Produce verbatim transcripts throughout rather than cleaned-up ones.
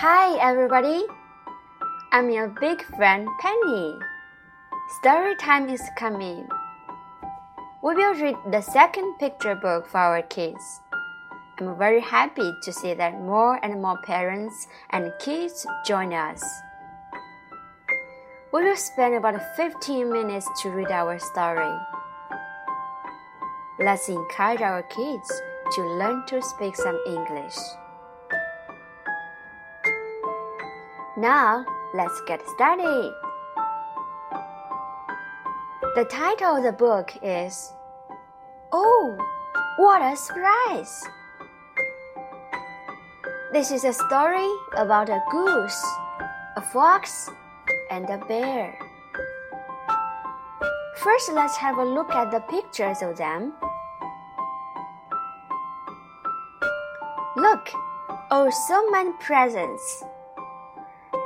Hi everybody, I'm your big friend Penny. Story time is coming. We will read the second picture book for our kids. I'm very happy to see that more and more parents and kids join us. We will spend about fifteen minutes to read our story. Let's encourage our kids to learn to speak some English. Now, let's get started. The title of the book is Oh, What a Surprise! This is a story about a goose, a fox, and a bear. First, let's have a look at the pictures of them.Look, oh, so many presents.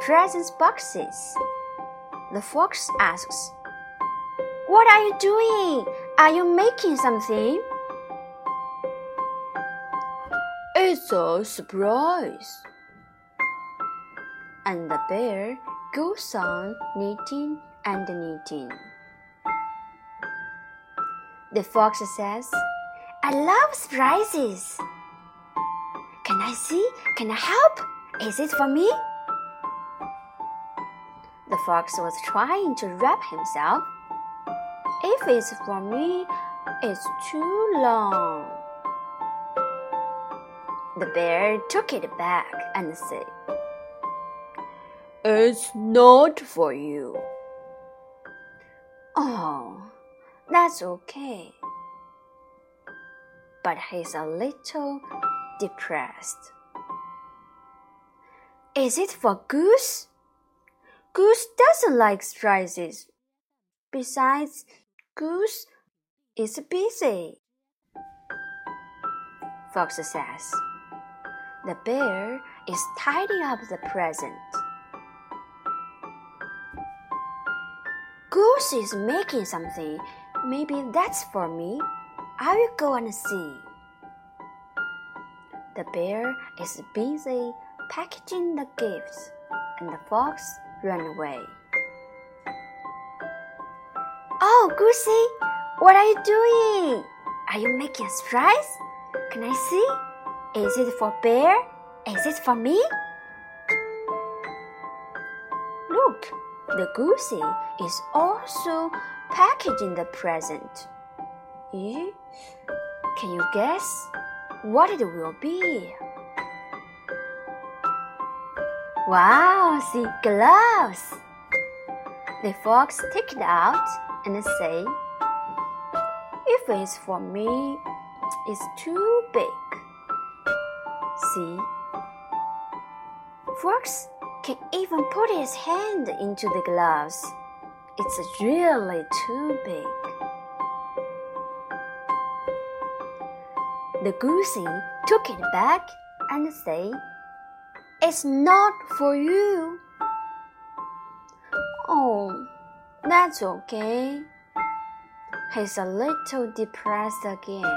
Presents boxes. The fox asks, What are you doing? Are you making something? It's a surprise. And the bear goes on knitting and knitting. The fox says, I love surprises.Can I see? Can I help? Is it for me? The fox was trying to wrap himself. If it's for me, it's too long. The bear took it back and said, It's not for you. Oh, that's okay. But he's a little...depressed. Is it for Goose? Goose doesn't like surprises. Besides, Goose is busy. Fox says, The bear is tidying up the present. Goose is making something. Maybe that's for me. I will go and see.The bear is busy packaging the gifts, and the fox ran away. Oh, Goosey, what are you doing? Are you making a surprise? Can I see? Is it for bear? Is it for me? Look, the Goosey is also packaging the present. You? Can you guess?What it will be. Wow, see gloves. The fox took it out and said, If it's for me, it's too big. See, fox can even put his hand into the gloves. It's really too big.The Goosey took it back and said, It's not for you. Oh, that's okay. He's a little depressed again.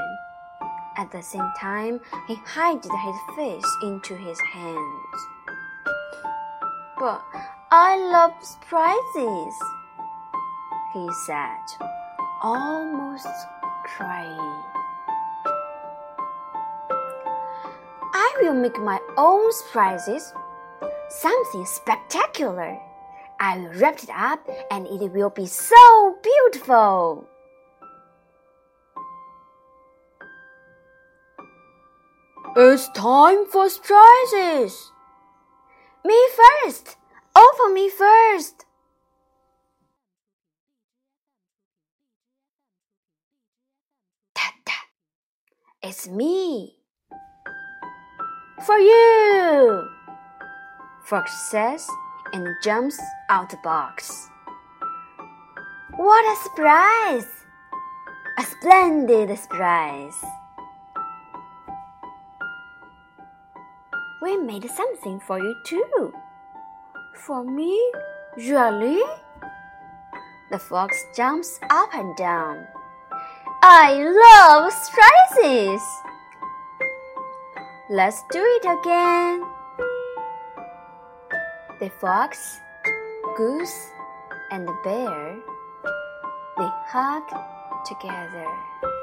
At the same time, he hid his face into his hands. But I love surprises, he said, almost crying.I will make my own surprises, something spectacular. I will wrap it up and it will be so beautiful. It's time for surprises. Me first, all for me first. Ta-ta, it's me.For you! Fox says and jumps out the box. What a surprise! A splendid surprise! We made something for you too. For me? Really? The fox jumps up and down. I love surprises!Let's do it again. the fox, goose, and the bear, they hugged together.